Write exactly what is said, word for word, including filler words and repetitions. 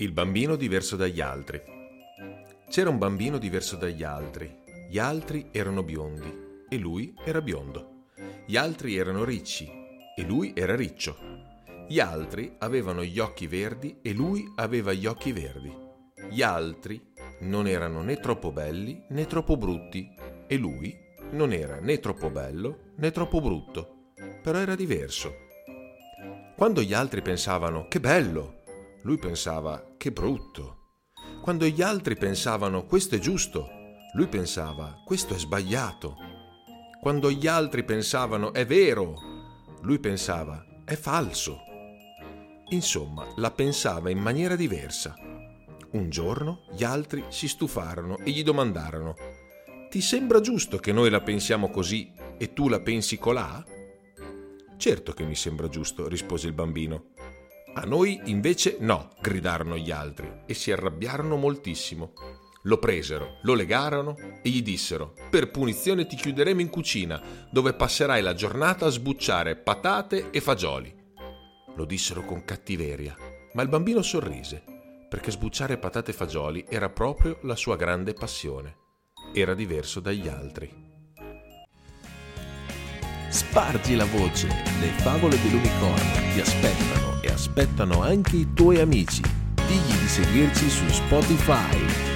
Il bambino diverso dagli altri. C'era un bambino diverso dagli altri. Gli altri erano biondi e lui era biondo. Gli altri erano ricci e lui era riccio. Gli altri avevano gli occhi verdi e lui aveva gli occhi verdi. Gli altri non erano né troppo belli né troppo brutti e lui non era né troppo bello né troppo brutto, però era diverso. Quando gli altri pensavano che bello, lui pensava che brutto. Quando gli altri pensavano questo è giusto, lui pensava questo è sbagliato. Quando gli altri pensavano è vero, lui pensava è falso. Insomma, la pensava in maniera diversa. Un giorno gli altri si stufarono e gli domandarono: ti sembra giusto che noi la pensiamo così e tu la pensi colà? Certo che mi sembra giusto, rispose il bambino. A noi invece no, gridarono gli altri e si arrabbiarono moltissimo. Lo presero, lo legarono e gli dissero: per punizione ti chiuderemo in cucina, dove passerai la giornata a sbucciare patate e fagioli. Lo dissero con cattiveria, ma il bambino sorrise, perché sbucciare patate e fagioli era proprio la sua grande passione. Era diverso dagli altri. Spargi la voce, le favole dell'unicorno ti aspettano e aspettano anche i tuoi amici. Digli di seguirci su Spotify.